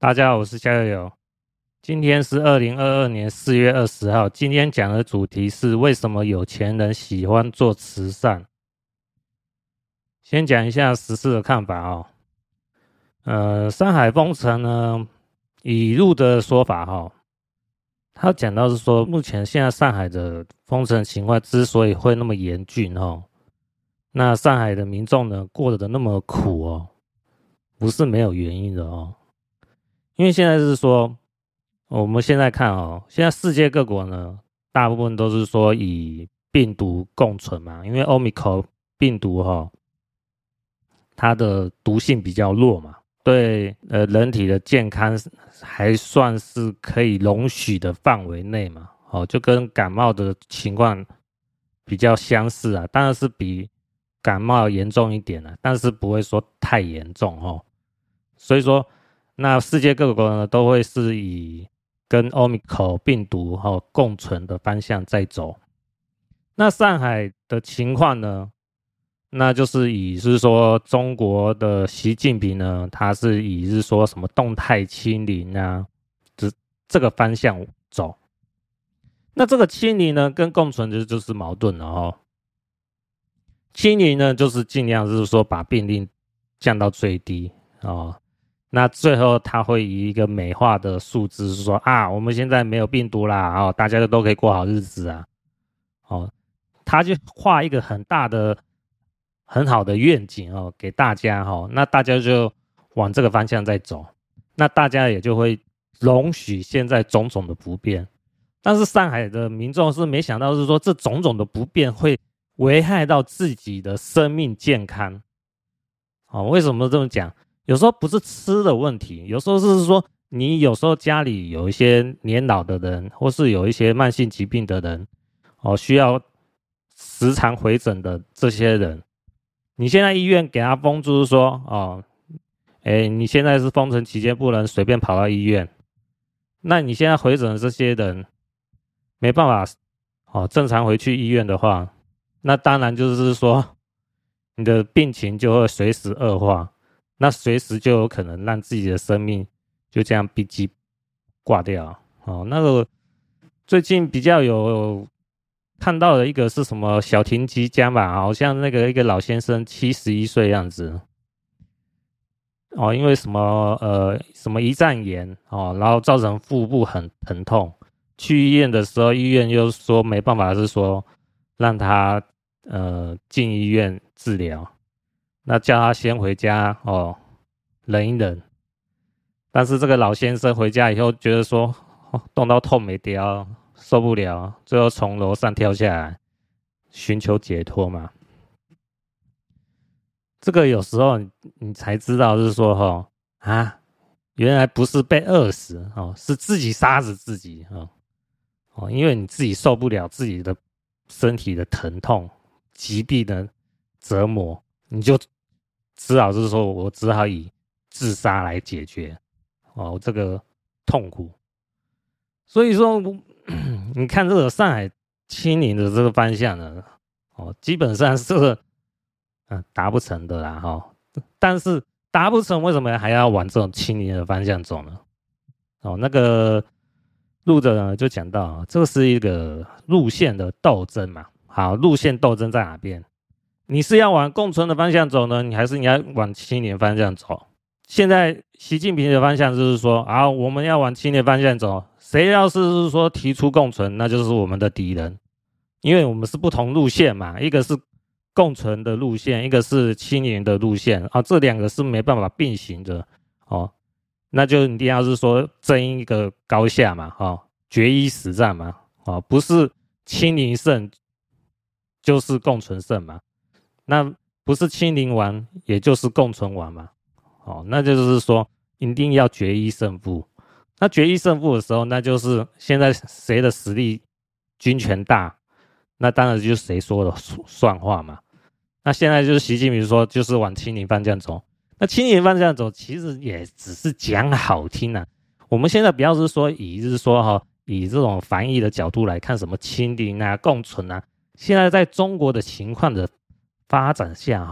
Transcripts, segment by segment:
大家好，我是夏佑佑。今天是2022年4月20号。今天讲的主题是为什么有钱人喜欢做慈善。先讲一下时事的看法哦。上海封城呢，以路的说法哦，他讲到是说，目前现在上海的封城情况之所以会那么严峻哦，那上海的民众呢过得那么苦哦，不是没有原因的哦。因为现在是说，我们现在看哦，现在世界各国呢，大部分都是说以病毒共存嘛，因为 Omicron 病毒哦，它的毒性比较弱嘛，对人体的健康还算是可以容许的范围内嘛，哦，就跟感冒的情况比较相似啊，当然是比感冒严重一点啊，但是不会说太严重哦，所以说。那世界各国呢都会是以跟 Omicron 病毒共存的方向在走。那上海的情况呢，那就是以是说中国的习近平呢，他是以是说什么动态清零啊，这个方向走。那这个清零呢跟共存就是矛盾了哦。清零呢就是尽量是说把病例降到最低哦。那最后他会以一个美化的数字说啊，我们现在没有病毒啦，哦，大家都可以过好日子啊，哦，他就画一个很大的、很好的愿景哦给大家哦，那大家就往这个方向在走，那大家也就会容许现在种种的不便，但是上海的民众是没想到是说这种种的不便会危害到自己的生命健康，哦，为什么这么讲？有时候不是吃的问题，有时候是说你有时候家里有一些年老的人，或是有一些慢性疾病的人，哦，需要时常回诊的这些人，你现在医院给他封住说，哦，你现在是封城期间不能随便跑到医院，那你现在回诊的这些人没办法，哦，正常回去医院的话，那当然就是说你的病情就会随时恶化。那随时就有可能让自己的生命就这样逼急挂掉哦。那个最近比较有看到的一个是什么小亭即将吧，好像那个一个老先生71岁样子哦，因为什么胰脏炎哦，然后造成腹部很疼痛，去医院的时候医院又说没办法，是说让他进医院治疗。那叫他先回家哦，忍一忍。但是这个老先生回家以后觉得说，哦，动到痛没掉，受不了，最后从楼上跳下来，寻求解脱嘛。这个有时候 你才知道是说哦啊，原来不是被饿死哦，是自己杀死自己哦，因为你自己受不了自己的身体的疼痛、疾病的折磨。你就只好是说，我只好以自杀来解决哦这个痛苦。所以说，你看这个上海清零的这个方向呢，哦，基本上是达不成的啦哈，哦。但是达不成，为什么还要往这种清零的方向走呢？哦，那个路的呢就讲到，这是一个路线的斗争嘛。好，路线斗争在哪边？你是要往共存的方向走呢，你还是你要往清零方向走？现在习近平的方向就是说啊，我们要往清零方向走，谁要是说提出共存，那就是我们的敌人，因为我们是不同路线嘛，一个是共存的路线，一个是清零的路线啊，这两个是没办法并行的哦，那就一定要是说争一个高下嘛，哦，决一死战嘛，哦，不是清零胜就是共存胜嘛。那不是清零完，也就是共存完嘛，哦，那就是说一定要决一胜负。那决一胜负的时候，那就是现在谁的实力军权大，那当然就是谁说的算话嘛。那现在就是习近平说，就是往清零方向走。那清零方向走，其实也只是讲好听啊。我们现在不要是说以这种防疫的角度来看，什么清零啊、共存啊，现在在中国的情况的发展下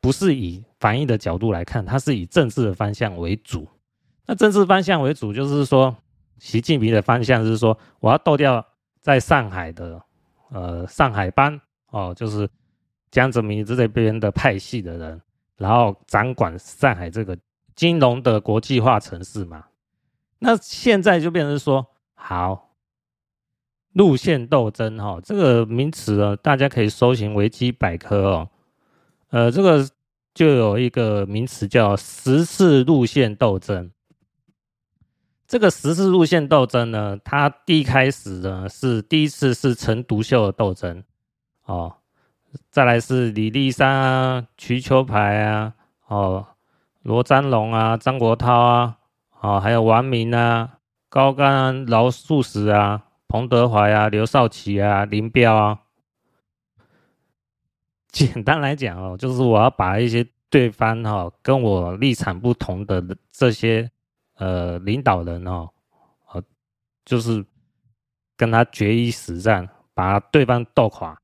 不是以防疫的角度来看，它是以政治的方向为主。那政治方向为主，就是说习近平的方向是说我要斗掉在上海的上海帮哦，就是江泽民这边的派系的人，然后掌管上海这个金融的国际化城市嘛。那现在就变成说好路线斗争、哦、这个名词呢，大家可以搜寻维基百科哦。这个就有一个名词叫时事路线斗争。这个时事路线斗争呢，它第一开始呢是第一次是陈独秀的斗争哦，再来是李立三啊、瞿秋白啊、哦罗章龙啊、张国焘啊、哦还有王明啊、高干、饶漱石啊、彭德怀啊、刘少奇啊、林彪啊。简单来讲哦，就是我要把一些对方哦跟我立场不同的这些领导人哦，就是跟他决一死战，把对方斗垮。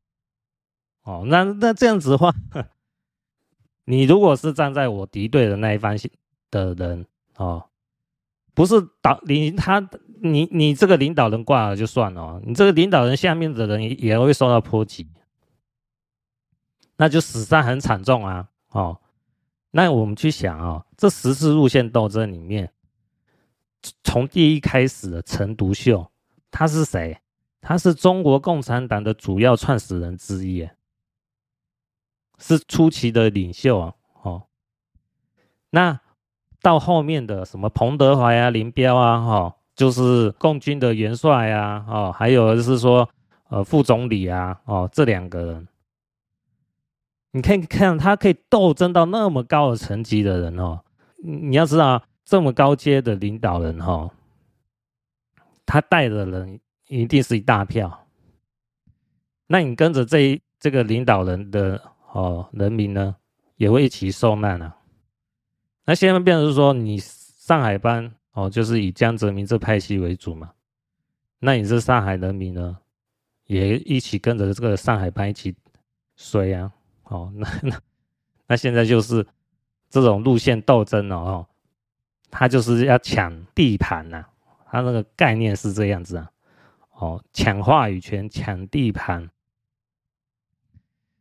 哦，那这样子的话，你如果是站在我敌对的那一方的人哦，不是你这个领导人挂了就算了、哦，你这个领导人下面的人也会受到波及，那就死伤很惨重啊！哦，那我们去想哦，这十次路线斗争里面，从第一开始的陈独秀，他是谁？他是中国共产党的主要创始人之一耶。是初期的领袖啊，哦，那到后面的什么彭德怀啊、林彪啊，哦，就是共军的元帅啊，哦，还有就是说副总理啊，哦，这两个人，你可以看他可以斗争到那么高的层级的人哦，你要知道这么高阶的领导人哦，他带的人一定是一大票，那你跟着这个领导人的。哦，人民呢也会一起受难啊。那现在变成是说，你上海帮哦，就是以江泽民这派系为主嘛。那你这上海人民呢，也一起跟着这个上海帮一起衰啊。哦，那现在就是这种路线斗争哦，他就是要抢地盘呐、啊。他那个概念是这样子啊，哦，抢话语权，抢地盘。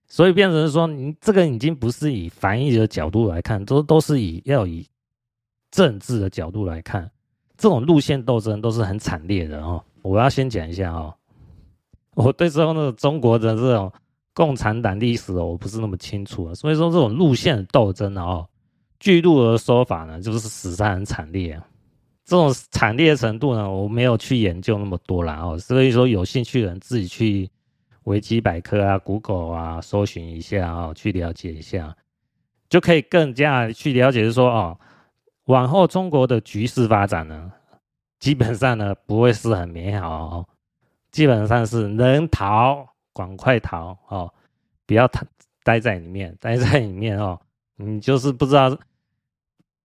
所以变成说，你这个已经不是以防疫的角度来看，都是要以政治的角度来看，这种路线斗争都是很惨烈的哦。我要先讲一下哦，我对这种中国的这种共产党历史我不是那么清楚啊，所以说这种路线斗争哦，巨鹿的说法呢，就是史上很惨烈、啊，这种惨烈程度呢，我没有去研究那么多啦哦，所以说有兴趣的人自己去。维基百科啊 Google 啊搜寻一下哦，去了解一下就可以更加去了解，是说哦，往后中国的局势发展呢，基本上呢不会是很美好哦，基本上是能逃赶快逃哦，不要待在里面哦，你就是不知道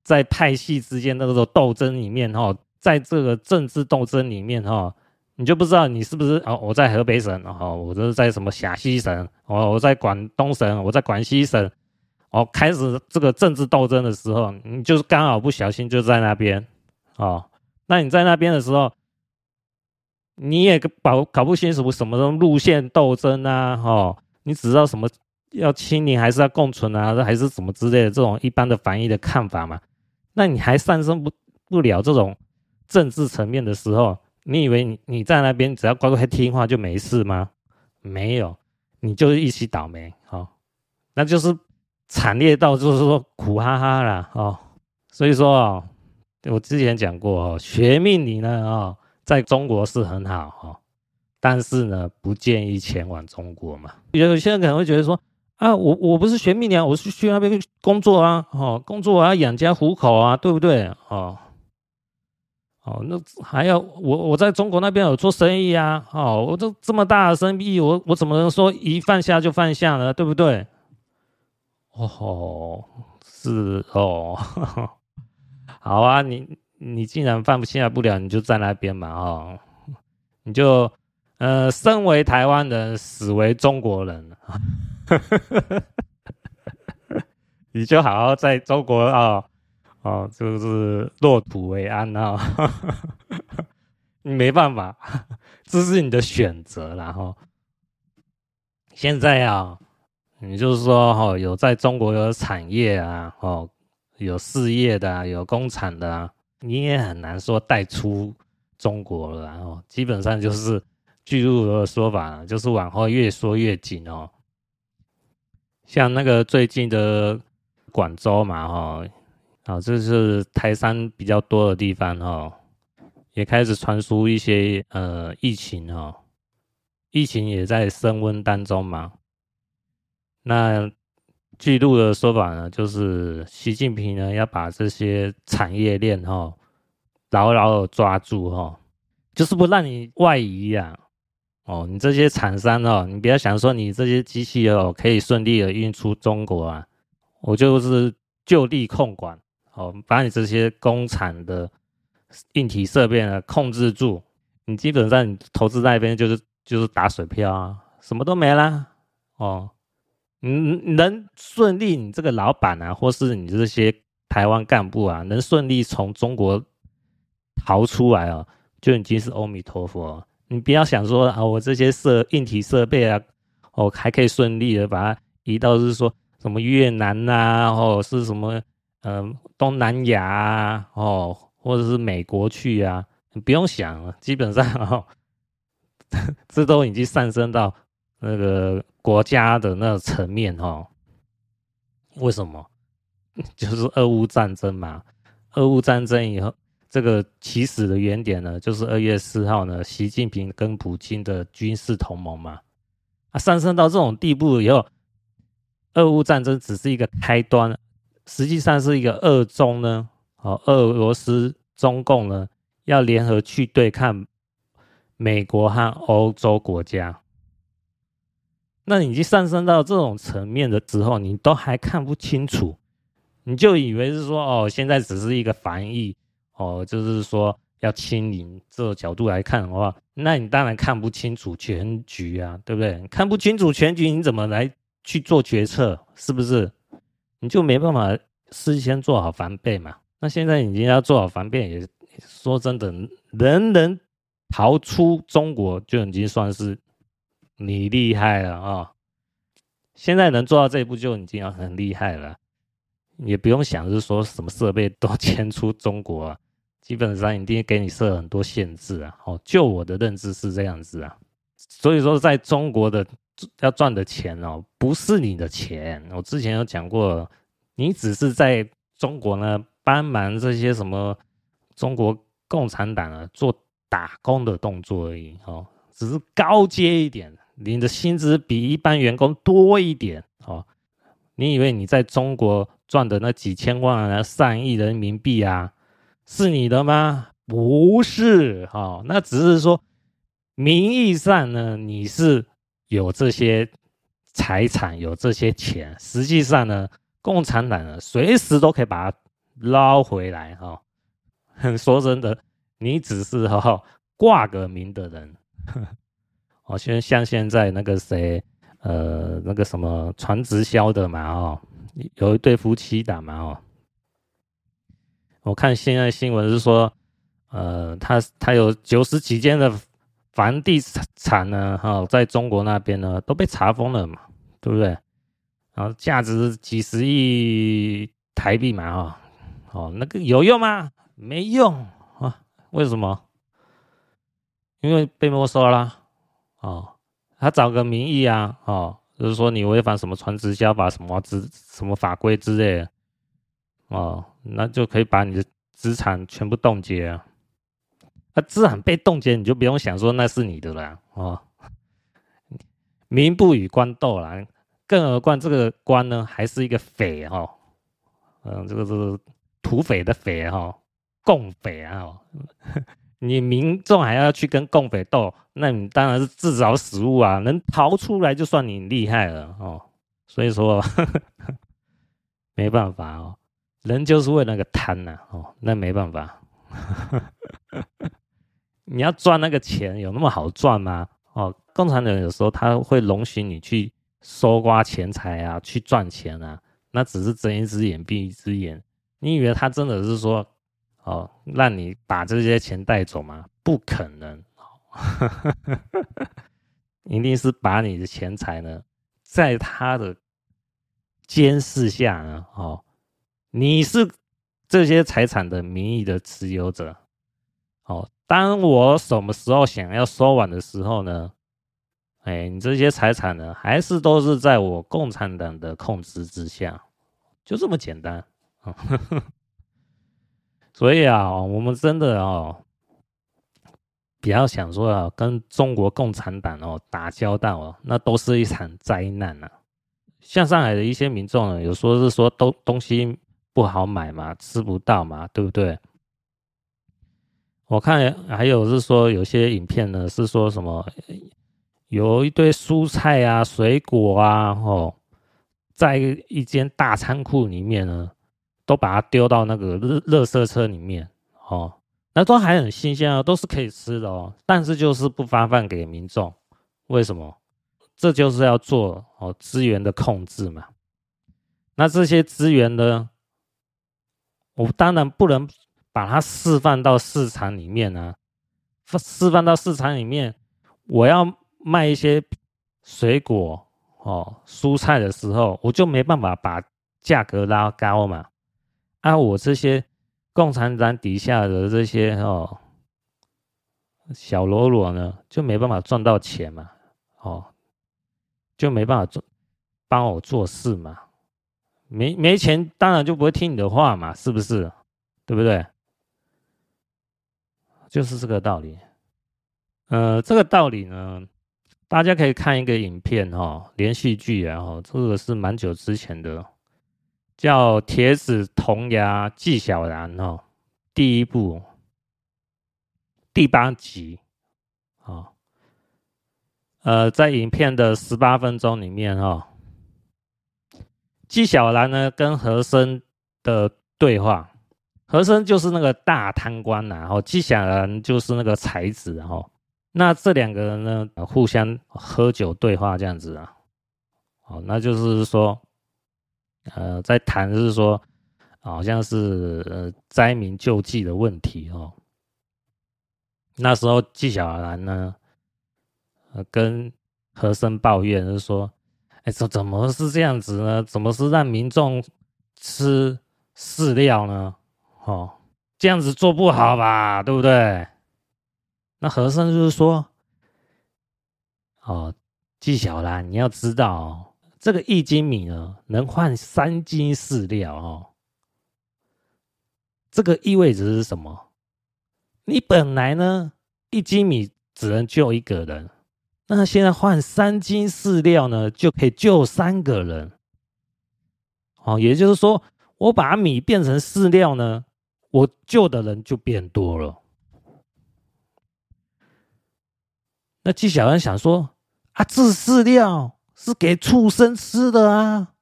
在派系之间那种斗争里面哦，在这个政治斗争里面哦，你就不知道你是不是哦？我在河北省哦，我这是在什么陕西省哦？我在广东省，我在广西省哦。开始这个政治斗争的时候，你就刚好不小心就在那边哦。那你在那边的时候，你也搞不清楚什么路线斗争啊哦，你只知道什么要清零还是要共存啊，还是什么之类的这种一般的防疫的看法嘛？那你还上升不了这种政治层面的时候。你以为你在那边只要乖乖听话就没事吗？没有，你就一起倒霉哦。那就是惨烈到就是说苦哈哈啦哦。所以说哦，我之前讲过哦，学命理呢哦，在中国是很好哦，但是呢不建议前往中国嘛。有些人可能会觉得说啊，我不是学命理啊，我是去那边工作啊哦，工作我要养家糊口啊，对不对哦？哦，那还要我在中国那边有做生意啊，哦，我这么大的生意，我怎么能说一放下就放下呢？对不对？哦，是哦，好啊，你既然放不下不了，你就在那边嘛，哦，你就生为台湾人，死为中国人，你就好好在中国啊、哦。哦，就是落土为安啊、哦，你没办法，这是你的选择啦哈、哦。现在啊，你就是说哈、哦，有在中国有产业啊，哦，有事业的啊，有工厂的啊，你也很难说带出中国了、啊，然、哦、后基本上就是巨鹿的说法，就是往后越缩越紧哦。像那个最近的广州嘛，哦。啊，这是台商比较多的地方哦，也开始传出一些疫情哦，疫情也在升温当中嘛。那巨鹿的说法呢，就是习近平呢要把这些产业链哦牢牢的抓住哦，就是不让你外移啊。哦，你这些厂商哦，你不要想说你这些机器哦可以顺利的运出中国啊，我就是就地控管。哦，把你这些工厂的硬体设备呢控制住，你基本上你投资在那边就是打水漂啊，什么都没啦。哦，你能顺利你这个老板啊，或是你这些台湾干部啊，能顺利从中国逃出来哦，就已经是阿弥陀佛了。你不要想说啊，我这些硬体设备啊，我、哦、还可以顺利的把它移到，是说什么越南啊，或者是什么。东南亚啊，哦，或者是美国去啊，你不用想了，基本上哦，这都已经上升到那个国家的那个层面哦。为什么？就是俄乌战争嘛。俄乌战争以后，这个起始的原点呢，就是2月4号呢，习近平跟普京的军事同盟嘛。啊，上升到这种地步以后，俄乌战争只是一个开端。实际上是一个俄中呢，哦，俄罗斯中共呢要联合去对抗美国和欧洲国家。那你已经上升到这种层面的时候，你都还看不清楚，你就以为是说哦，现在只是一个防疫哦，就是说要清零这个角度来看的话，那你当然看不清楚全局啊，对不对？看不清楚全局，你怎么来去做决策？是不是？你就没办法事先做好防备嘛？那现在已经要做好防备，也说真的，人人逃出中国就已经算是你厉害了啊、哦！现在能做到这一步就已经很厉害了，也不用想是说什么设备都迁出中国啊，基本上一定给你设很多限制啊。哦，就我的认知是这样子啊，所以说在中国的。要赚的钱哦，不是你的钱。我之前有讲过，你只是在中国呢帮忙这些什么中国共产党啊做打工的动作而已哦，只是高阶一点，你的薪资比一般员工多一点哦。你以为你在中国赚的那几千万啊、上亿人民币啊是你的吗？不是哦，那只是说名义上呢你是。有这些财产，有这些钱，实际上呢，共产党呢随时都可以把它捞回来哈、哦。说真的，你只是挂个名的人。哦，像现在那个谁，那个什么传直销的嘛哦，有一对夫妻档嘛哦。我看现在新闻是说，他有90几间的。房地产呢，哦，在中国那边呢都被查封了嘛，对不对？然后价值几十亿台币嘛，哦，哦，那个有用吗？没用啊，为什么？因为被没收啦，哦，他找个名义啊，哦，就是说你违反什么传直销法什么法规之类的，哦，那就可以把你的资产全部冻结啊。那资产被冻结，你就不用想说那是你的啦，哦，民不与官斗啦，更何况这个官呢还是一个匪哈、哦，这个是土匪的匪哈、哦，共匪啊、哦，你民众还要去跟共匪斗，那你当然是自找死路啊，能逃出来就算你厉害了哦，所以说没办法哦，人就是为那个贪呐、啊、哦，那没办法。你要赚那个钱有那么好赚吗？哦，共产党有时候他会容许你去搜刮钱财啊，去赚钱啊，那只是睁一只眼闭一只眼，你以为他真的是说哦，让你把这些钱带走吗？不可能，一定是把你的钱财呢，在他的监视下呢，哦，你是这些财产的名义的持有者，哦，当我什么时候想要收完的时候呢，哎，你这些财产呢，还是都是在我共产党的控制之下，就这么简单。哦、呵呵，所以啊，我们真的哦，不要想说啊，跟中国共产党哦打交道哦，那都是一场灾难啊。像上海的一些民众呢，有说是说东西不好买嘛，吃不到嘛，对不对？我看还有是说有些影片呢是说什么，有一堆蔬菜啊、水果啊，哦，在一间大仓库里面呢，都把它丢到那个垃圾车里面哦。那都还很新鲜啊，都是可以吃的哦，但是就是不发放给民众，为什么？这就是要做哦资源的控制嘛。那这些资源呢，我当然不能把它释放到市场里面啊，释放到市场里面，我要卖一些水果哦蔬菜的时候，我就没办法把价格拉高嘛。啊，我这些共产党底下的这些哦小喽啰呢，就没办法赚到钱嘛，哦，就没办法做帮我做事嘛，没钱当然就不会听你的话嘛，是不是？对不对？就是这个道理。这个道理呢，大家可以看一个影片哦，连续剧啊，哦，这个是蛮久之前的。叫铁齿铜牙纪晓岚哦，第一部第8集哦，在影片的18分钟里面哦，纪晓岚呢跟和珅的对话，和珅就是那个大贪官呐，哦，纪晓岚就是那个才子哦，那这两个人呢互相喝酒对话这样子啊，哦，那就是说。在谈是说，好像是灾民救济的问题哦。那时候纪晓岚呢，跟和珅抱怨是说，哎，怎么是这样子呢？怎么是让民众吃饲料呢？哦，这样子做不好吧，对不对？那和珅就是说，哦，纪晓岚，你要知道哦。这个1斤米呢，能换3斤饲料哦。这个意味着是什么？你本来呢，1斤米只能救一个人，那现在换3斤饲料呢，就可以救3个人。哦，也就是说，我把米变成饲料呢，我救的人就变多了。那纪晓岚想说，啊，这饲料是给畜生吃的啊，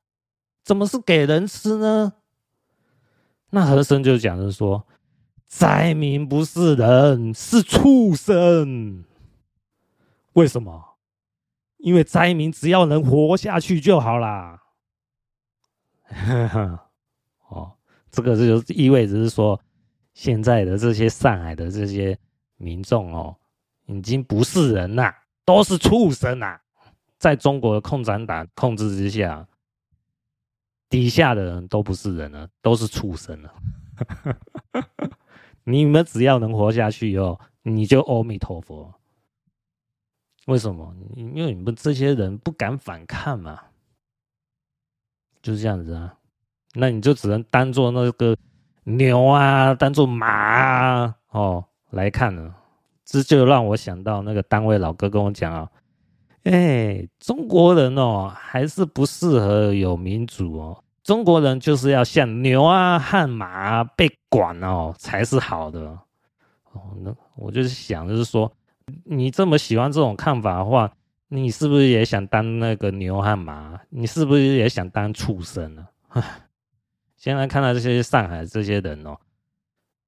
怎么是给人吃呢？那和珅就讲是说，灾民不是人，是畜生。为什么？因为灾民只要能活下去就好啦。哦，这个就意味着是说，现在的这些上海的这些民众哦，已经不是人啦，都是畜生啦。在中国的共产党控制之下，底下的人都不是人了，都是畜生了。你们只要能活下去以后，你就阿弥陀佛。为什么？因为你们这些人不敢反抗嘛，就是这样子啊。那你就只能当做那个牛啊，当做马啊，哦来看了。这就让我想到那个单位老哥跟我讲啊。哎，中国人哦，还是不适合有民主哦。中国人就是要像牛啊、和马啊被管哦，才是好的。哦，那我就是想，就是说，你这么喜欢这种看法的话，你是不是也想当那个牛和马？你是不是也想当畜生呢？现在看到这些上海这些人哦，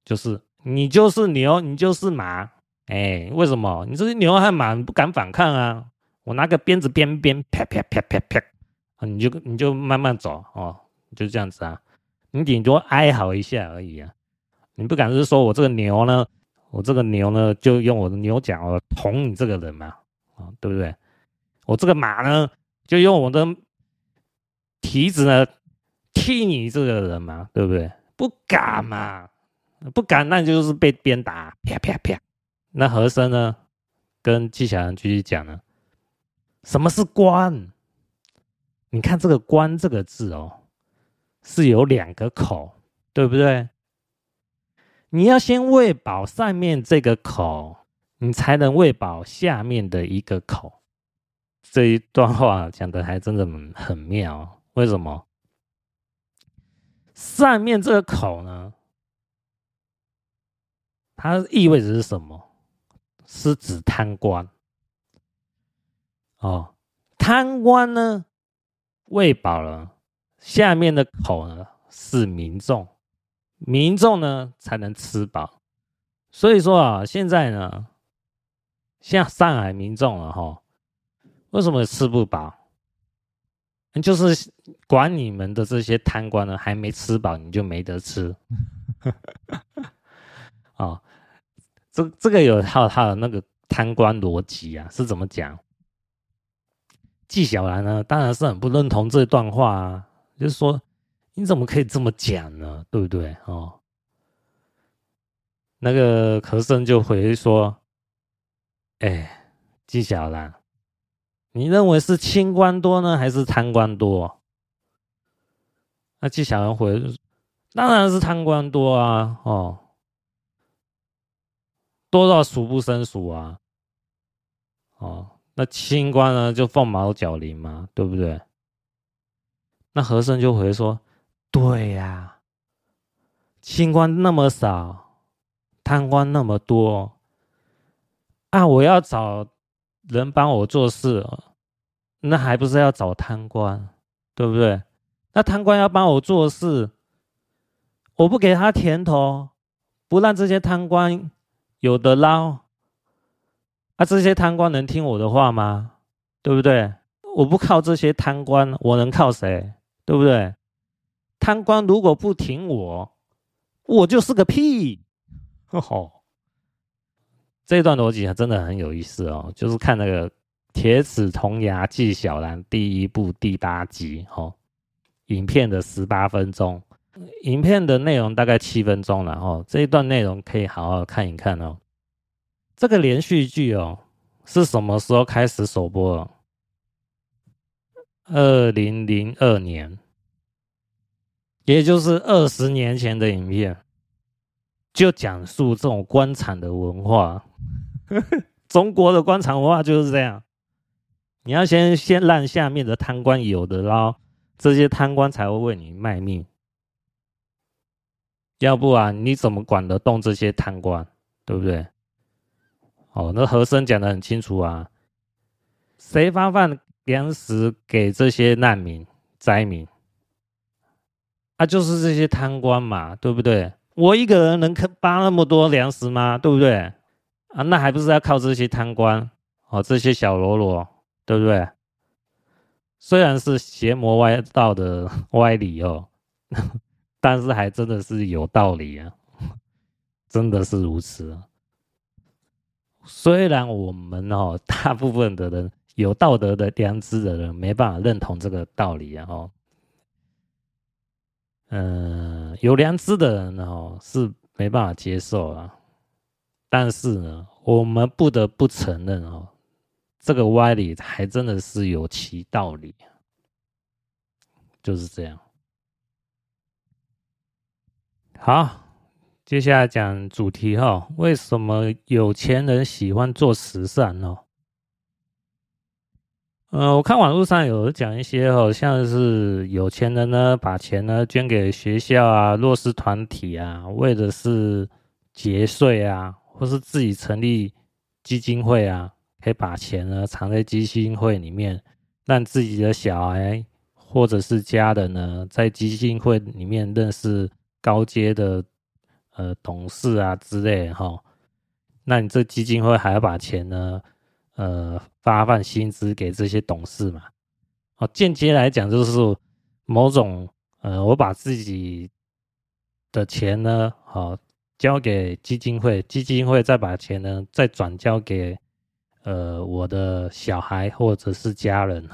就是你就是牛，你就是马。哎，为什么？你这些牛和马你不敢反抗啊？我拿个鞭子鞭，啪啪啪啪啪，你就慢慢走哦，就这样子啊。你顶多哀嚎一下而已啊。你不敢是说我这个牛呢就用我的牛角我捅你这个人嘛，对不对？我这个马呢就用我的蹄子呢踢你这个人嘛，对不对？不敢嘛，不敢那就是被鞭打，啪啪啪。那和珅呢跟纪晓岚继续讲呢，什么是官？你看这个官这个字哦，是有两个口，对不对？你要先喂饱上面这个口，你才能喂饱下面的一个口。这一段话讲的还真的很妙哦，为什么？上面这个口呢，它意味着是什么？是指贪官哦，贪官呢喂饱了下面的口呢是民众，民众呢才能吃饱。所以说啊，现在呢像上海民众了哈，为什么吃不饱？就是管你们的这些贪官呢还没吃饱你就没得吃、哦、这个有他的那个贪官逻辑啊，是怎么讲？纪晓岚呢当然是很不认同这段话啊，就是说你怎么可以这么讲呢，对不对？哦，那个和珅就回说，哎，纪晓岚，你认为是清官多呢还是贪官多？那纪晓岚回当然是贪官多啊，哦，多到数不胜数啊。哦，那清官呢就凤毛麟角嘛，对不对？那和珅就回说，对呀，清官那么少，贪官那么多啊，我要找人帮我做事，那还不是要找贪官，对不对？那贪官要帮我做事，我不给他甜头，不让这些贪官有的捞啊，这些贪官能听我的话吗？对不对？我不靠这些贪官，我能靠谁？对不对？贪官如果不挺我，我就是个屁。哦，这一段逻辑真的很有意思哦，就是看那个《铁齿铜牙纪晓岚》第一部第8集哦，影片的18分钟，影片的内容大概7分钟了哦，这一段内容可以好好看一看哦。这个连续剧哦是什么时候开始首播了？2002年，也就是20年前的影片，就讲述这种官场的文化中国的官场文化就是这样，你要先让下面的贪官有的捞，这些贪官才会为你卖命，要不然你怎么管得动这些贪官，对不对？哦，那和珅讲得很清楚啊，谁发放粮食给这些难民灾民啊，就是这些贪官嘛，对不对？我一个人能发那么多粮食吗？对不对？啊，那还不是要靠这些贪官哦，这些小喽啰，对不对？虽然是邪魔歪道的歪理哦，但是还真的是有道理啊，真的是如此啊。虽然我们哦，大部分的人有道德的良知的人没办法认同这个道理啊，哦。有良知的人哦是没办法接受啊，但是呢，我们不得不承认哦，这个歪理还真的是有其道理，就是这样。好，接下来讲主题哦，为什么有钱人喜欢做慈善哦？我看网络上有讲一些哦，像是有钱人呢，把钱呢捐给学校啊、弱势团体啊，为的是节税啊，或是自己成立基金会啊，可以把钱呢藏在基金会里面，让自己的小孩或者是家人呢，在基金会里面认识高阶的董事啊之类的哈。那你这基金会还要把钱呢？发放薪资给这些董事嘛，哦，间接来讲就是某种我把自己的钱呢，交给基金会，基金会再把钱呢再转交给我的小孩或者是家人。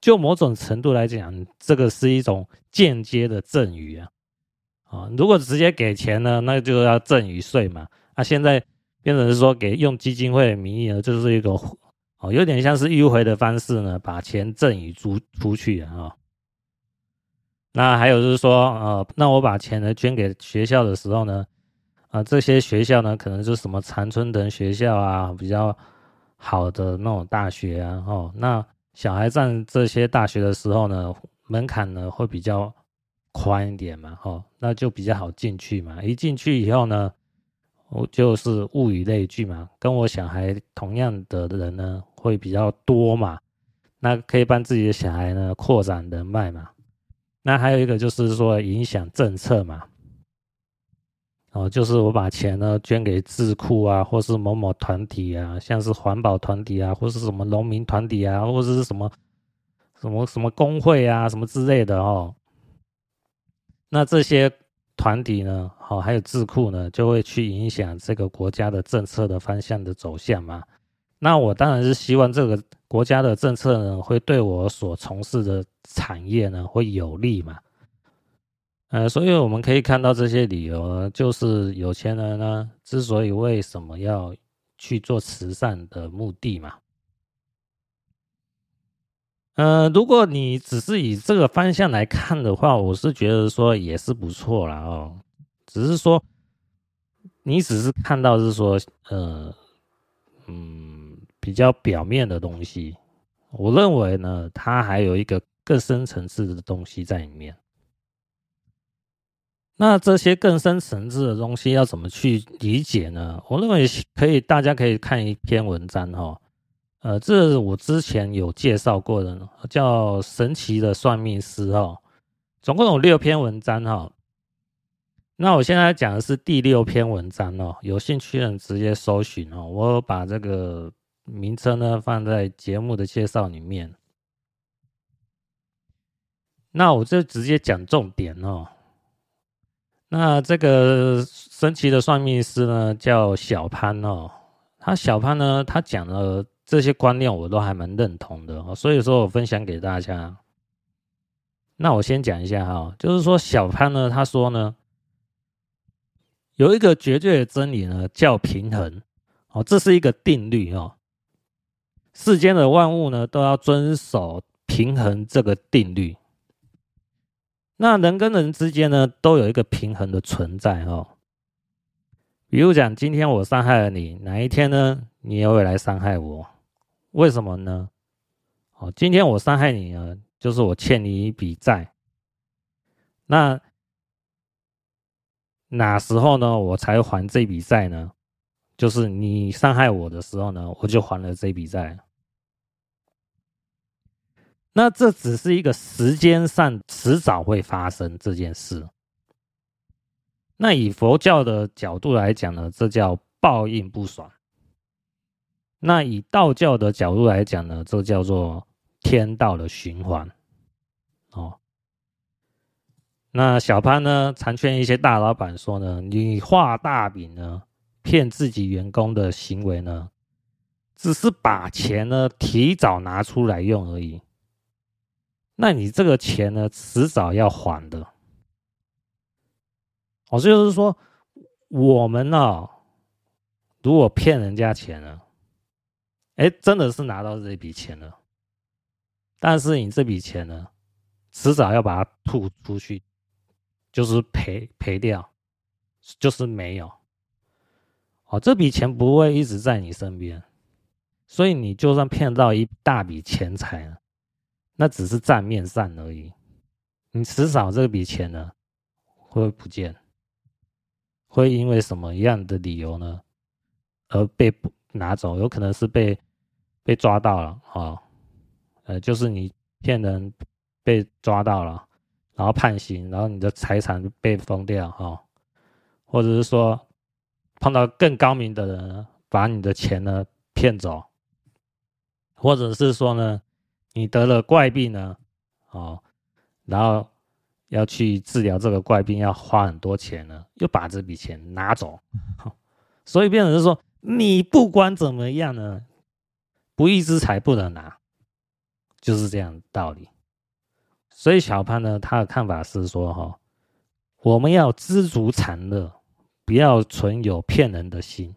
就某种程度来讲，这个是一种间接的赠与。如果直接给钱呢，那就要赠与税嘛。现在变成是说给用基金会的名义呢，就是一个有点像是迂回的方式呢，把钱赠与出去。那还有就是说那我把钱呢捐给学校的时候呢，这些学校呢可能就是什么常春藤学校啊，比较好的那种大学啊那小孩上这些大学的时候呢，门槛呢会比较宽一点嘛那就比较好进去嘛。一进去以后呢，我就是物以类聚嘛，跟我小孩同样的人呢会比较多嘛，那可以帮自己的小孩呢扩展人脉嘛。那还有一个就是说影响政策嘛就是我把钱呢捐给智库啊，或是某某团体啊，像是环保团体啊，或是什么农民团体啊，或是什么工会啊什么之类的那这些团体呢还有智库呢就会去影响这个国家的政策的方向的走向嘛。那我当然是希望这个国家的政策呢会对我所从事的产业呢会有利嘛所以我们可以看到这些理由，就是有钱人呢之所以为什么要去做慈善的目的嘛如果你只是以这个方向来看的话，我是觉得说也是不错啦只是说你只是看到是说比较表面的东西，我认为呢它还有一个更深层次的东西在里面。那这些更深层次的东西要怎么去理解呢？我认为大家可以看一篇文章这是我之前有介绍过的，叫《神奇的算命师》总共有6篇文章那我现在讲的是第6篇文章有兴趣的人直接搜寻我把这个名称呢放在节目的介绍里面。那我就直接讲重点那这个神奇的算命师呢叫小潘他讲了这些观念我都还蛮认同的所以说我分享给大家。那我先讲一下就是说小潘呢他说呢有一个绝对的真理呢叫平衡这是一个定律世间的万物呢都要遵守平衡这个定律。那人跟人之间呢都有一个平衡的存在比如讲今天我伤害了你，哪一天呢你也会来伤害我，为什么呢今天我伤害你呢就是我欠你一笔债，那哪时候呢我才还这笔债呢？就是你伤害我的时候呢我就还了这笔债。那这只是一个时间上迟早会发生这件事。那以佛教的角度来讲呢，这叫报应不爽。那以道教的角度来讲呢，这叫做天道的循环那小潘呢常劝一些大老板说呢，你画大饼呢骗自己员工的行为呢只是把钱呢提早拿出来用而已，那你这个钱呢迟早要还的就是说我们如果骗人家钱了真的是拿到这笔钱了，但是你这笔钱呢迟早要把它吐出去，就是赔掉，就是没有这笔钱不会一直在你身边，所以你就算骗到一大笔钱财呢，那只是账面上而已，你迟早这笔钱呢会不见，会因为什么样的理由呢而被拿走，有可能是被抓到了就是你骗人被抓到了，然后判刑，然后你的财产被封掉或者是说碰到更高明的人呢把你的钱呢骗走，或者是说呢你得了怪病呢然后要去治疗这个怪病要花很多钱呢，又把这笔钱拿走，所以变成是说你不管怎么样呢，不义之财不能拿，就是这样的道理。所以小潘呢，他的看法是说我们要知足常乐，不要存有骗人的心。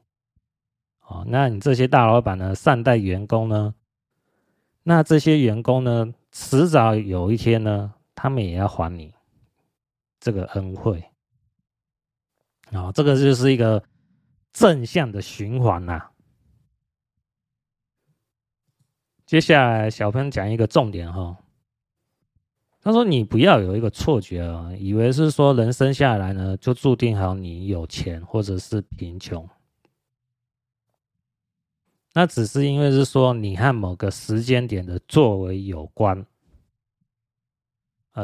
那你这些大老板呢，善待员工呢，那这些员工呢，迟早有一天呢，他们也要还你这个恩惠。这个就是一个正向的循环啦。接下来小潘讲一个重点他说你不要有一个错觉以为是说人生下来呢就注定好你有钱或者是贫穷。那只是因为是说你和某个时间点的作为有关。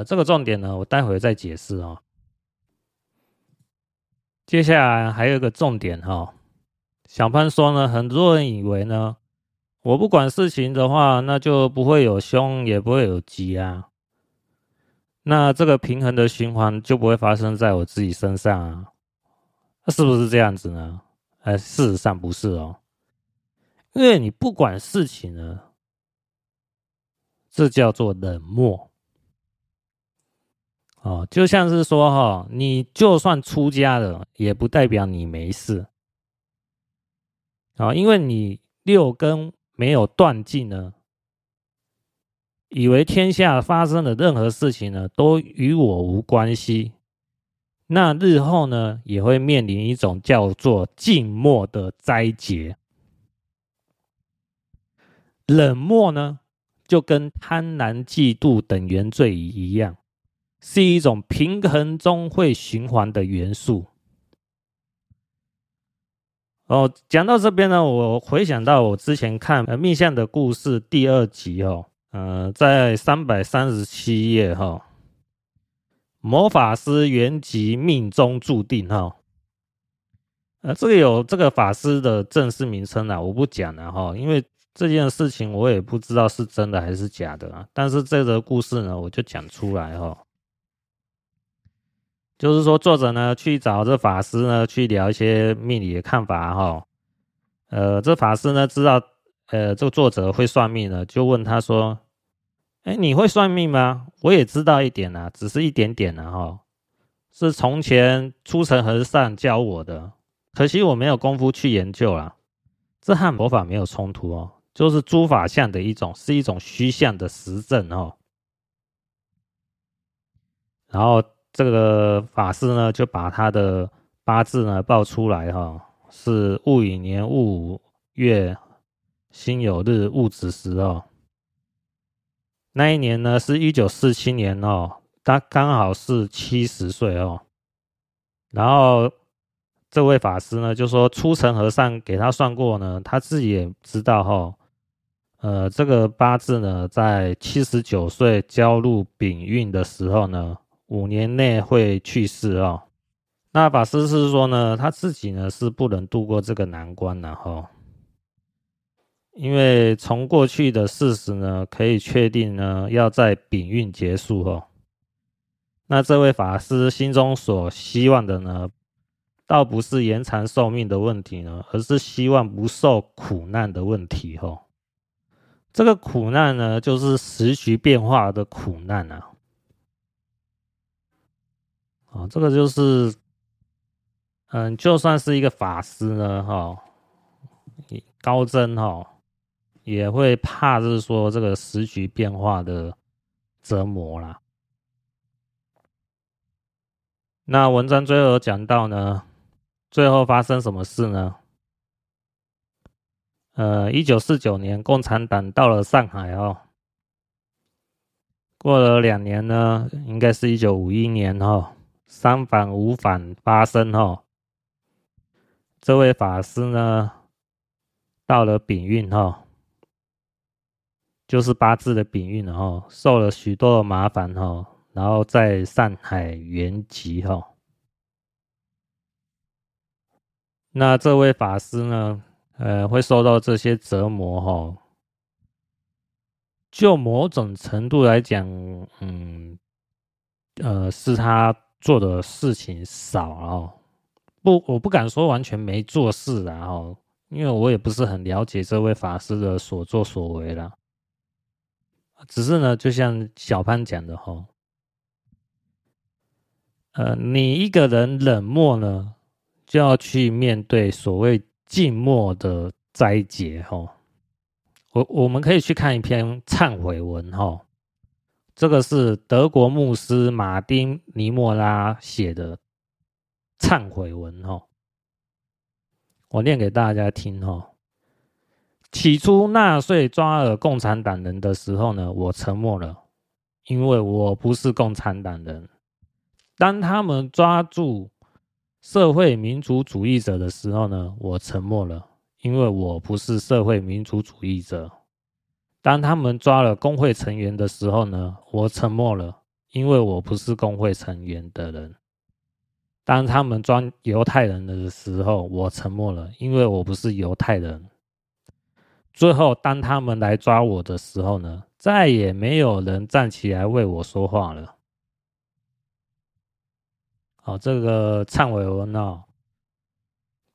这个重点呢我待会再解释接下来还有一个重点小潘说呢，很多人以为呢我不管事情的话，那就不会有凶也不会有吉啊。那这个平衡的循环就不会发生在我自己身上啊。是不是这样子呢？事实上不是因为你不管事情呢，这叫做冷漠。就像是说你就算出家了也不代表你没事。因为你六根没有断尽呢，以为天下发生的任何事情呢都与我无关系，那日后呢也会面临一种叫做静默的灾劫。冷漠呢就跟贪婪嫉妒等原罪一样，是一种平衡中会循环的元素。讲到这边呢，我回想到我之前看命相的故事第二集在337页魔法师原籍命中注定这个有这个法师的正式名称我不讲了因为这件事情我也不知道是真的还是假的但是这个故事呢我就讲出来就是说作者呢去找这法师呢去聊一些命理的看法这法师呢知道这个作者会算命呢，就问他说：“你会算命吗？我也知道一点啦，只是一点点啦是从前初成和尚教我的，可惜我没有功夫去研究啦。这和魔法没有冲突就是诸法相的一种，是一种虚相的实证然后这个法师呢，就把他的八字呢报出来是戊寅年戊午月。”辛酉日戊子时那一年呢是1947年他刚好是70岁然后这位法师呢就说初成和尚给他算过呢，他自己也知道这个八字呢在79岁交入丙运的时候呢5年内会去世那法师是说呢他自己呢是不能度过这个难关然后因为从过去的事实呢，可以确定呢，要在丙运结束后。那这位法师心中所希望的呢，倒不是延长寿命的问题呢，而是希望不受苦难的问题后。这个苦难呢，就是时局变化的苦难啊。这个就是，就算是一个法师呢，高僧也会怕是说这个时局变化的折磨啦。那文章最后讲到呢，最后发生什么事呢？1949年共产党到了上海过了2年呢，应该是1951年三反五反发生这位法师呢到了丙运就是八字的丙运受了许多麻烦然后在上海圆寂那这位法师呢会受到这些折磨就某种程度来讲是他做的事情少哦，我不敢说完全没做事啦哦，因为我也不是很了解这位法师的所作所为啦。只是呢，就像小潘讲的哦，你一个人冷漠呢，就要去面对所谓静默的灾劫哦。我们可以去看一篇忏悔文哦，这个是德国牧师马丁尼莫拉写的忏悔文哦，我念给大家听哦。起初纳粹抓了共产党人的时候呢，我沉默了，因为我不是共产党人。当他们抓住社会民主主义者的时候呢，我沉默了，因为我不是社会民主主义者。当他们抓了工会成员的时候呢，我沉默了，因为我不是工会成员的人。当他们抓犹太人的时候，我沉默了，因为我不是犹太人。最后，当他们来抓我的时候呢，再也没有人站起来为我说话了。好，这个忏悔文哦，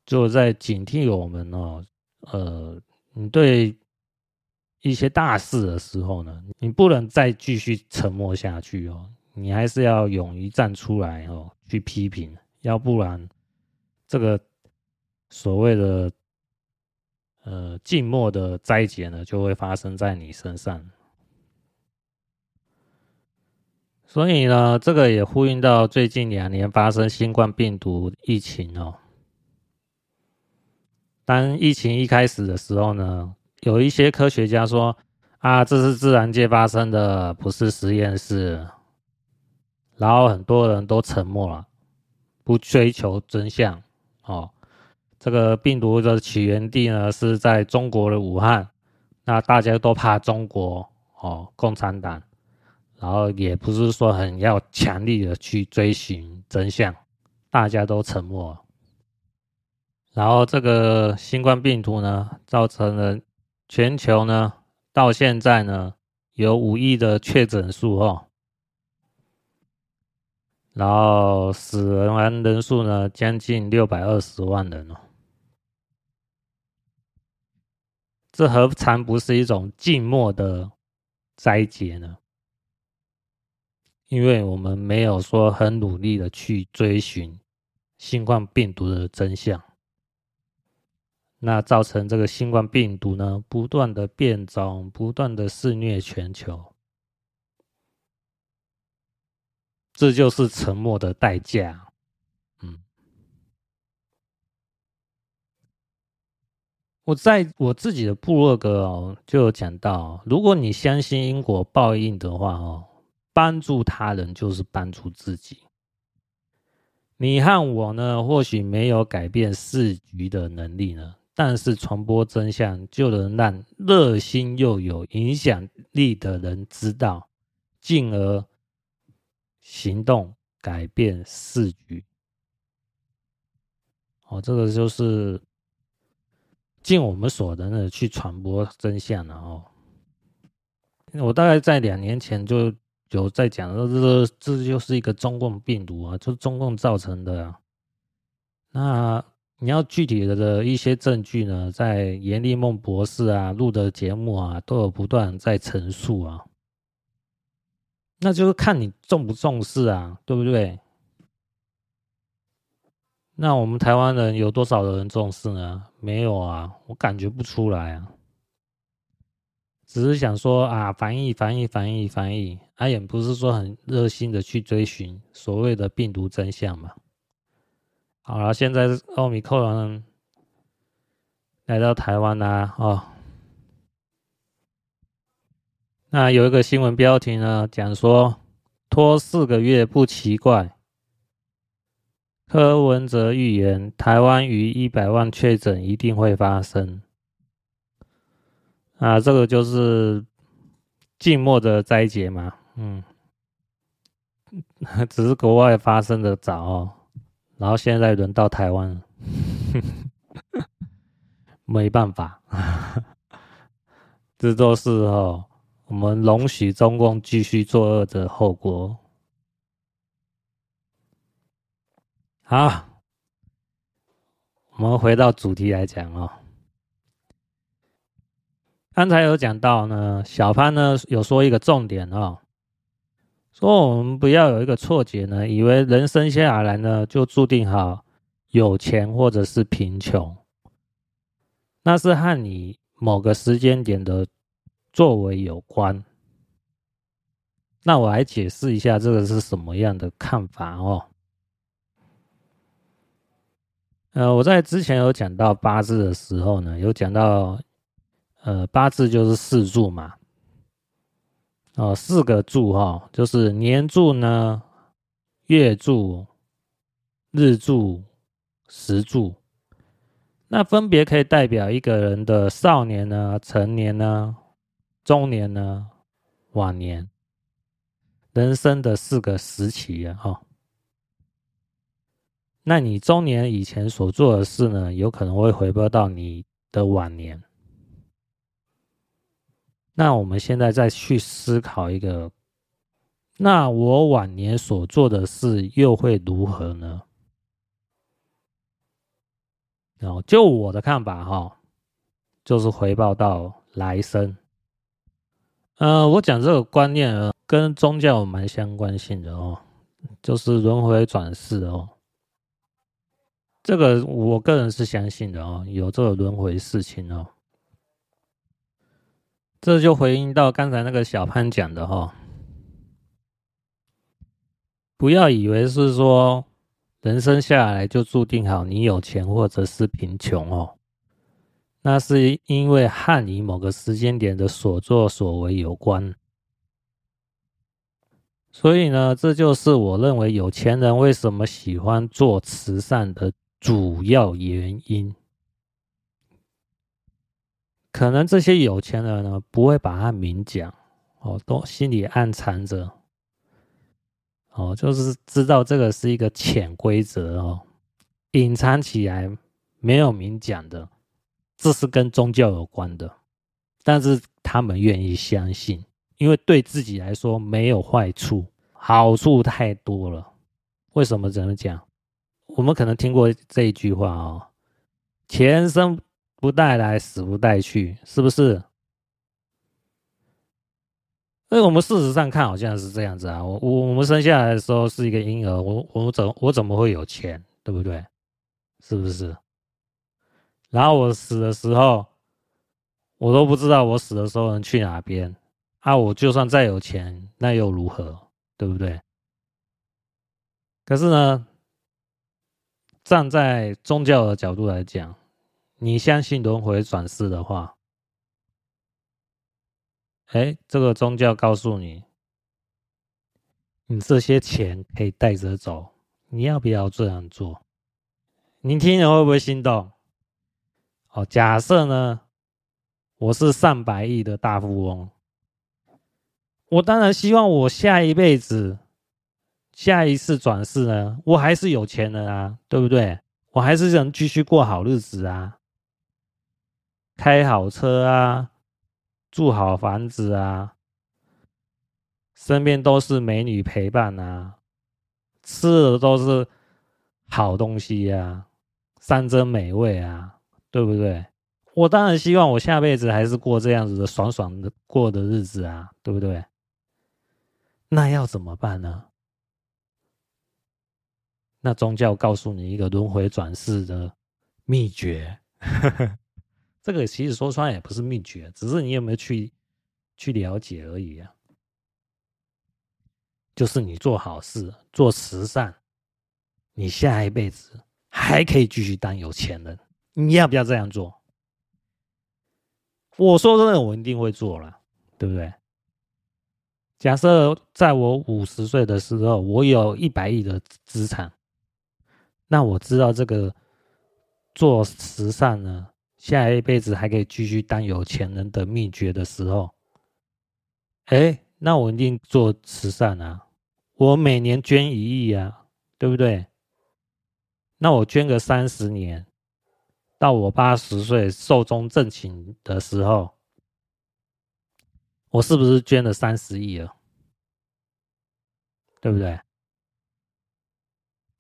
就在警惕我们哦，你对一些大事的时候呢，你不能再继续沉默下去哦，你还是要勇于站出来哦，去批评，要不然这个所谓的静默的灾劫呢，就会发生在你身上。所以呢，这个也呼应到最近2年发生新冠病毒疫情哦。当疫情一开始的时候呢，有一些科学家说啊，这是自然界发生的，不是实验室。然后很多人都沉默了，不追求真相哦。这个病毒的起源地呢是在中国的武汉，那大家都怕中国哦，共产党，然后也不是说很要强力的去追寻真相，大家都沉默了。然后这个新冠病毒呢，造成了全球呢到现在呢有5亿的确诊数哦，然后死亡人数呢将近620万人哦。这何尝不是一种静默的灾劫呢？因为我们没有说很努力的去追寻新冠病毒的真相，那造成这个新冠病毒呢不断的变种，不断的肆虐全球，这就是沉默的代价。我在我自己的部落格哦就有讲到，如果你相信因果报应的话哦，帮助他人就是帮助自己。你和我呢或许没有改变世局的能力呢，但是传播真相就能让热心又有影响力的人知道，进而行动改变世局。哦，这个就是尽我们所能的去传播真相了哦。我大概在2年前就有在讲，这就是一个中共病毒啊，就是中共造成的啊。那你要具体的一些证据呢，在阎立梦博士啊录的节目啊，都有不断在陈述啊。那就是看你重不重视啊，对不对？那我们台湾人有多少的人重视呢？没有啊，我感觉不出来啊。只是想说啊，防疫，也不是说很热心的去追寻所谓的病毒真相嘛。好了，现在 Omicron 来到台湾啦，哦。那有一个新闻标题呢，讲说拖4个月不奇怪，柯文哲预言台湾逾100万确诊一定会发生。啊，这个就是静默的灾劫嘛，只是国外发生的早哦，然后现在轮到台湾了，没办法，这都是哦。我们容许中共继续作恶的后果，好，我们回到主题来讲哦。刚才有讲到呢，小潘呢有说一个重点哦，说我们不要有一个错觉呢，以为人生下来呢就注定好有钱或者是贫穷，那是和你某个时间点的作为有关。那我来解释一下这个是什么样的看法哦。我在之前有讲到八字的时候呢，有讲到，八字就是四柱嘛，四个柱哈，就是年柱呢、月柱、日柱、时柱，那分别可以代表一个人的少年呢、成年呢、中年呢、晚年，人生的四个时期啊，哈。那你中年以前所做的事呢，有可能会回报到你的晚年。那我们现在再去思考一个，那我晚年所做的事又会如何呢？就我的看法哈，就是回报到来生。我讲这个观念跟宗教有蛮相关性的哦，就是轮回转世哦。这个我个人是相信的哦，有这个轮回事情哦。这就回应到刚才那个小潘讲的哦，不要以为是说人生下来就注定好你有钱或者是贫穷哦，那是因为和你某个时间点的所作所为有关。所以呢，这就是我认为有钱人为什么喜欢做慈善的主要原因。可能这些有钱人呢不会把它明讲哦，都心里暗藏着哦，就是知道这个是一个潜规则哦，隐藏起来没有明讲的，这是跟宗教有关的，但是他们愿意相信，因为对自己来说没有坏处，好处太多了。为什么这么讲？我们可能听过这一句话哦，钱生不带来，死不带去，是不是？所以我们事实上看好像是这样子啊。我们生下来的时候是一个婴儿，我怎么会有钱，对不对？是不是？然后我死的时候，我都不知道我死的时候能去哪边啊！我就算再有钱，那又如何，对不对？可是呢，站在宗教的角度来讲，你相信轮回转世的话，这个宗教告诉你，你这些钱可以带着走，你要不要这样做？你听了会不会心动？假设呢，我是300亿的大富翁，我当然希望我下一辈子、下一次转世呢，我还是有钱人啊，对不对？我还是能继续过好日子啊，开好车啊，住好房子啊，身边都是美女陪伴啊，吃的都是好东西啊，山珍美味啊，对不对？我当然希望我下辈子还是过这样子的爽爽的过的日子啊，对不对？那要怎么办呢？那宗教告诉你一个轮回转世的秘诀，这个其实说穿也不是秘诀，只是你有没有去了解而已啊。就是你做好事、做慈善，你下一辈子还可以继续当有钱人，你要不要这样做？我说真的，我一定会做了，对不对？假设在我50岁的时候，我有100亿的资产。那我知道这个做慈善呢，下一辈子还可以继续当有钱人的秘诀的时候，那我一定做慈善啊！我每年捐1亿啊，对不对？那我捐个30年，到我80岁寿终正寝的时候，我是不是捐了30亿了？对不对？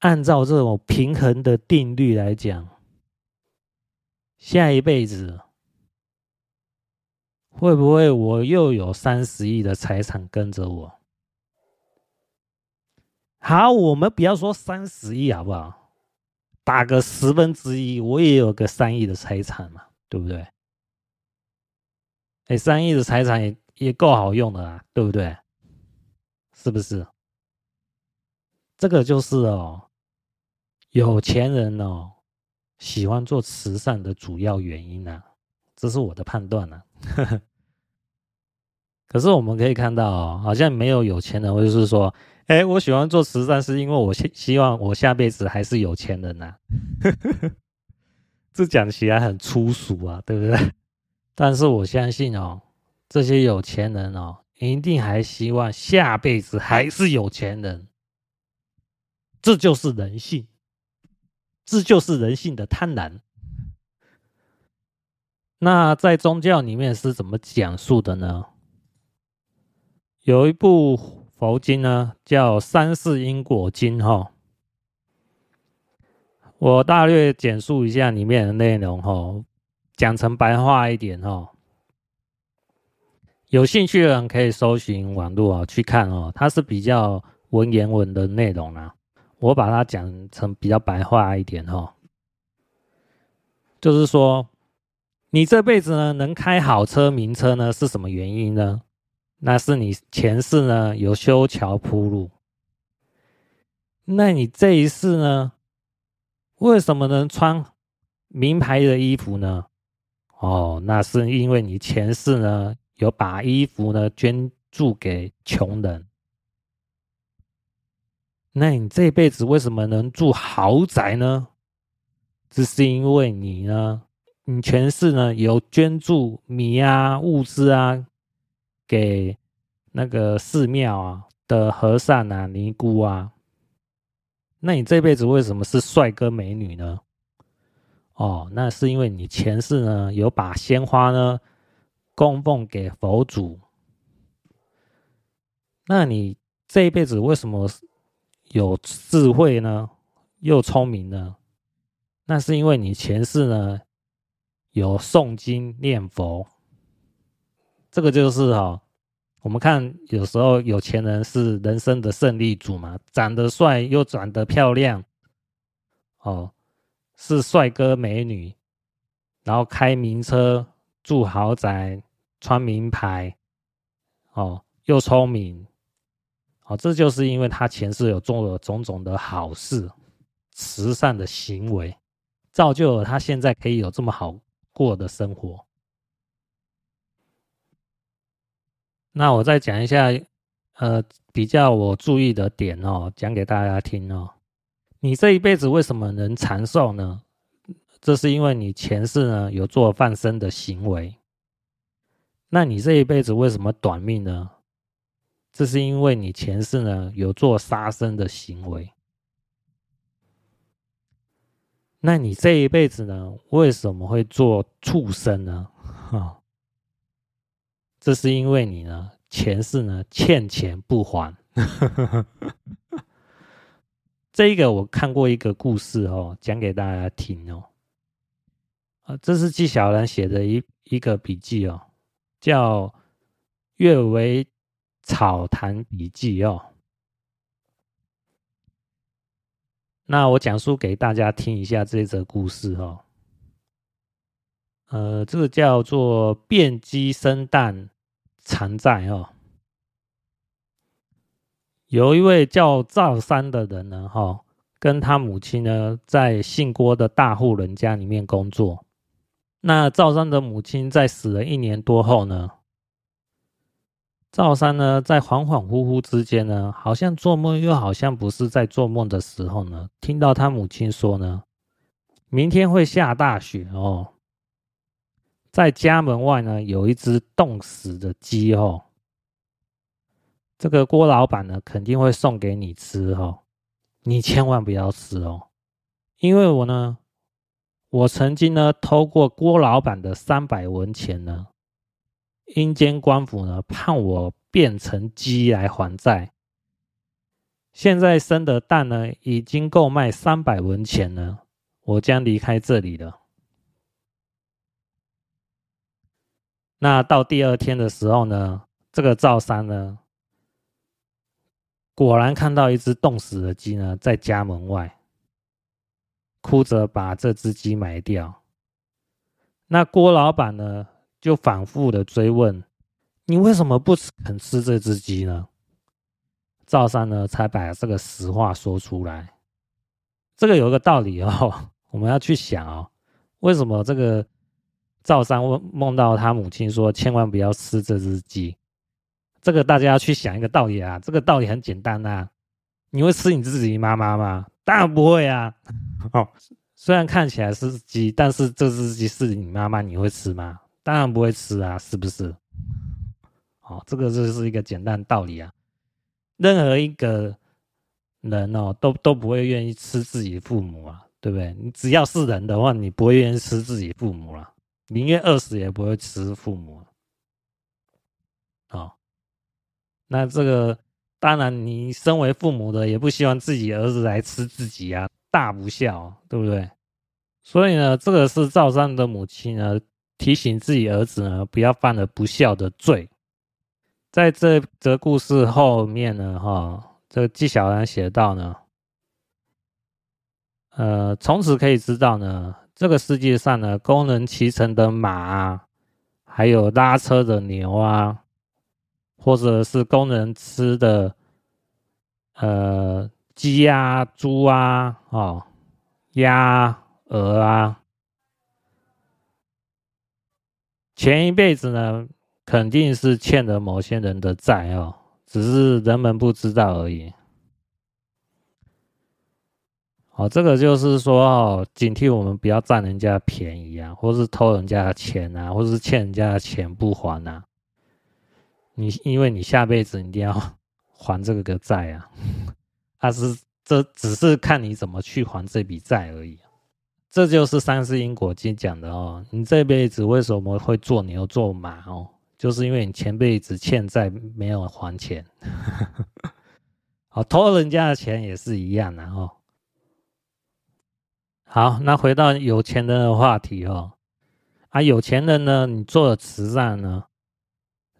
按照这种平衡的定律来讲，下一辈子会不会我又有30亿的财产跟着我？好，我们不要说30亿好不好，打个1/10，我也有个3亿的财产嘛，对不对？3亿的财产也够好用的啦，对不对？是不是？这个就是有钱人喜欢做慈善的主要原因啊，这是我的判断啊。可是我们可以看到好像没有有钱人会是说我喜欢做慈善是因为我希望我下辈子还是有钱人啊。这讲起来很粗俗啊，对不对？但是我相信这些有钱人一定还希望下辈子还是有钱人。这就是人性，这就是人性的贪婪。那在宗教里面是怎么讲述的呢？有一部佛经呢叫《三世因果经》我大略简述一下里面的内容讲成白话一点有兴趣的人可以搜寻网络去看它是比较文言文的内容啦。我把它讲成比较白话一点就是说你这辈子呢能开好车名车呢是什么原因呢？那是你前世呢有修桥铺路。那你这一世呢为什么能穿名牌的衣服呢？那是因为你前世呢有把衣服呢捐助给穷人。那你这辈子为什么能住豪宅呢？这是因为你前世呢有捐助米啊物资啊给那个寺庙啊的和尚啊尼姑啊。那你这辈子为什么是帅哥美女呢？那是因为你前世呢有把鲜花呢供奉给佛祖。那你这一辈子为什么有智慧呢又聪明呢？那是因为你前世呢有诵经念佛。这个就是我们看有时候有钱人是人生的胜利组嘛，长得帅又长得漂亮是帅哥美女，然后开名车住豪宅穿名牌又聪明这就是因为他前世有做了种种的好事慈善的行为，造就了他现在可以有这么好过的生活。那我再讲一下比较我注意的点讲给大家听你这一辈子为什么能长寿呢？这是因为你前世呢有做放生的行为。那你这一辈子为什么短命呢？这是因为你前世呢有做杀生的行为。那你这一辈子呢为什么会做畜生呢？这是因为你呢前世呢欠钱不还。这一个我看过一个故事讲给大家听这是纪晓岚写的一个笔记叫《阅微草堂笔记》那我讲述给大家听一下这则故事这个叫做变鸡生蛋常在有一位叫赵三的人呢跟他母亲呢在姓郭的大户人家里面工作。那赵三的母亲在死了1年多后呢，赵三呢在恍恍惚惚之间呢好像做梦又好像不是在做梦的时候呢，听到他母亲说呢明天会下大雪在家门外呢有一只冻死的鸡这个郭老板呢肯定会送给你吃你千万不要吃因为我曾经呢偷过郭老板的300文钱呢，阴间官府呢判我变成鸡来还债。现在生的蛋呢已经够卖300文钱了，我将离开这里了。那到第二天的时候呢，这个赵三呢果然看到一只冻死的鸡呢在家门外，哭着把这只鸡埋掉。那郭老板呢就反复的追问，你为什么不肯吃这只鸡呢？赵三呢才把这个实话说出来。这个有一个道理哦，我们要去想哦，为什么这个赵三梦到他母亲说千万不要吃这只鸡，这个大家要去想一个道理啊。这个道理很简单啊，你会吃你自己妈妈吗？当然不会啊哦，虽然看起来是鸡，但是这只鸡是你妈妈，你会吃吗？当然不会吃啊，是不是？哦，这个就是一个简单的道理啊。任何一个人哦，都不会愿意吃自己父母啊，对不对？你只要是人的话，你不会愿意吃自己父母啦，宁愿饿死也不会吃父母啊。哦，那这个当然，你身为父母的也不希望自己儿子来吃自己啊，大不孝啊，对不对？所以呢，这个是赵三的母亲呢提醒自己儿子呢不要犯了不孝的罪。在这则故事后面呢，这个纪晓岚写到呢，从此可以知道呢，这个世界上呢，工人骑乘的马啊，还有拉车的牛啊，或者是工人吃的鸡啊、猪啊、鸭啊、鹅啊，前一辈子呢，肯定是欠了某些人的债哦，只是人们不知道而已。哦，这个就是说哦，警惕我们不要占人家便宜啊，或是偷人家的钱啊，或是欠人家的钱不还啊。因为你下辈子一定要还这个债啊，这只是看你怎么去还这笔债而已。这就是三世因果经讲的哦，你这辈子为什么会做牛做马哦？就是因为你前辈子欠债没有还钱好，偷人家的钱也是一样的哦。好，那回到有钱人的话题哦。有钱人呢，你做了慈善呢，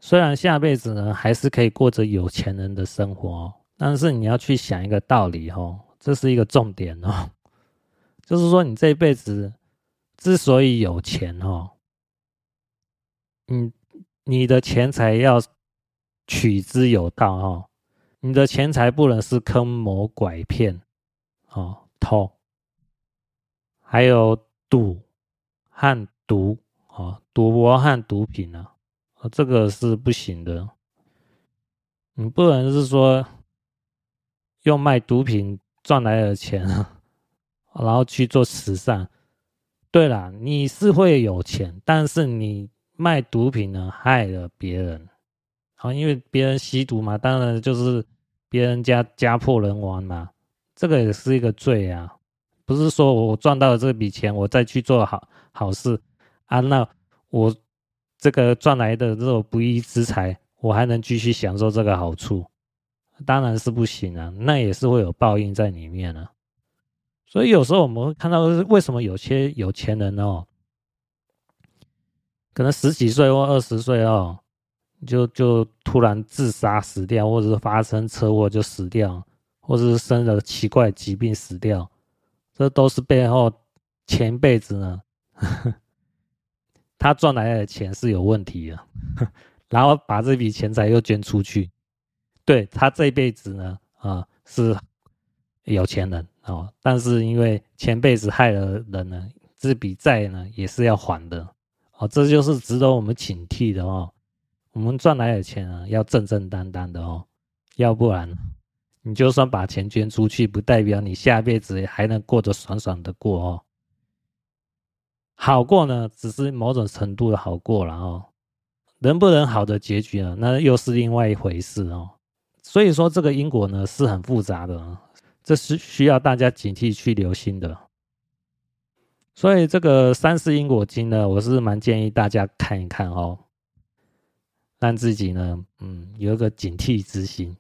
虽然下辈子呢还是可以过着有钱人的生活哦，但是你要去想一个道理哦，这是一个重点哦，就是说你这一辈子之所以有钱哦，你的钱财要取之有道哦，你的钱财不能是坑谋拐骗哦、偷还有赌和毒哦，赌博和毒品啊，这个是不行的。你不能是说用卖毒品赚来的钱啊，然后去做慈善。对啦，你是会有钱，但是你卖毒品呢害了别人，因为别人吸毒嘛，当然就是别人家破人亡嘛，这个也是一个罪啊。不是说我赚到了这笔钱我再去做好事啊，那我这个赚来的这种不义之财我还能继续享受这个好处，当然是不行啊，那也是会有报应在里面啊。所以有时候我们会看到为什么有些有钱人哦，可能十几岁或20岁哦，就突然自杀死掉，或者是发生车祸就死掉，或者是生了奇怪疾病死掉，这都是背后前辈子呢他赚来的钱是有问题的然后把这笔钱财又捐出去，对，他这辈子呢是有钱人哦，但是因为前辈子害了人呢，这笔债呢也是要还的哦，这就是值得我们警惕的哦。我们赚来的钱呢要正当的哦，要不然你就算把钱捐出去，不代表你下辈子还能过得爽爽的过哦。好过呢，只是某种程度的好过了哦，能不能好的结局呢，那又是另外一回事哦。所以说这个因果呢是很复杂的，这是需要大家警惕去留心的。所以这个三世因果经呢，我是蛮建议大家看一看哦，让自己呢有一个警惕之心。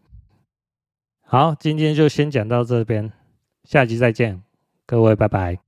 好，今天就先讲到这边，下集再见，各位拜拜。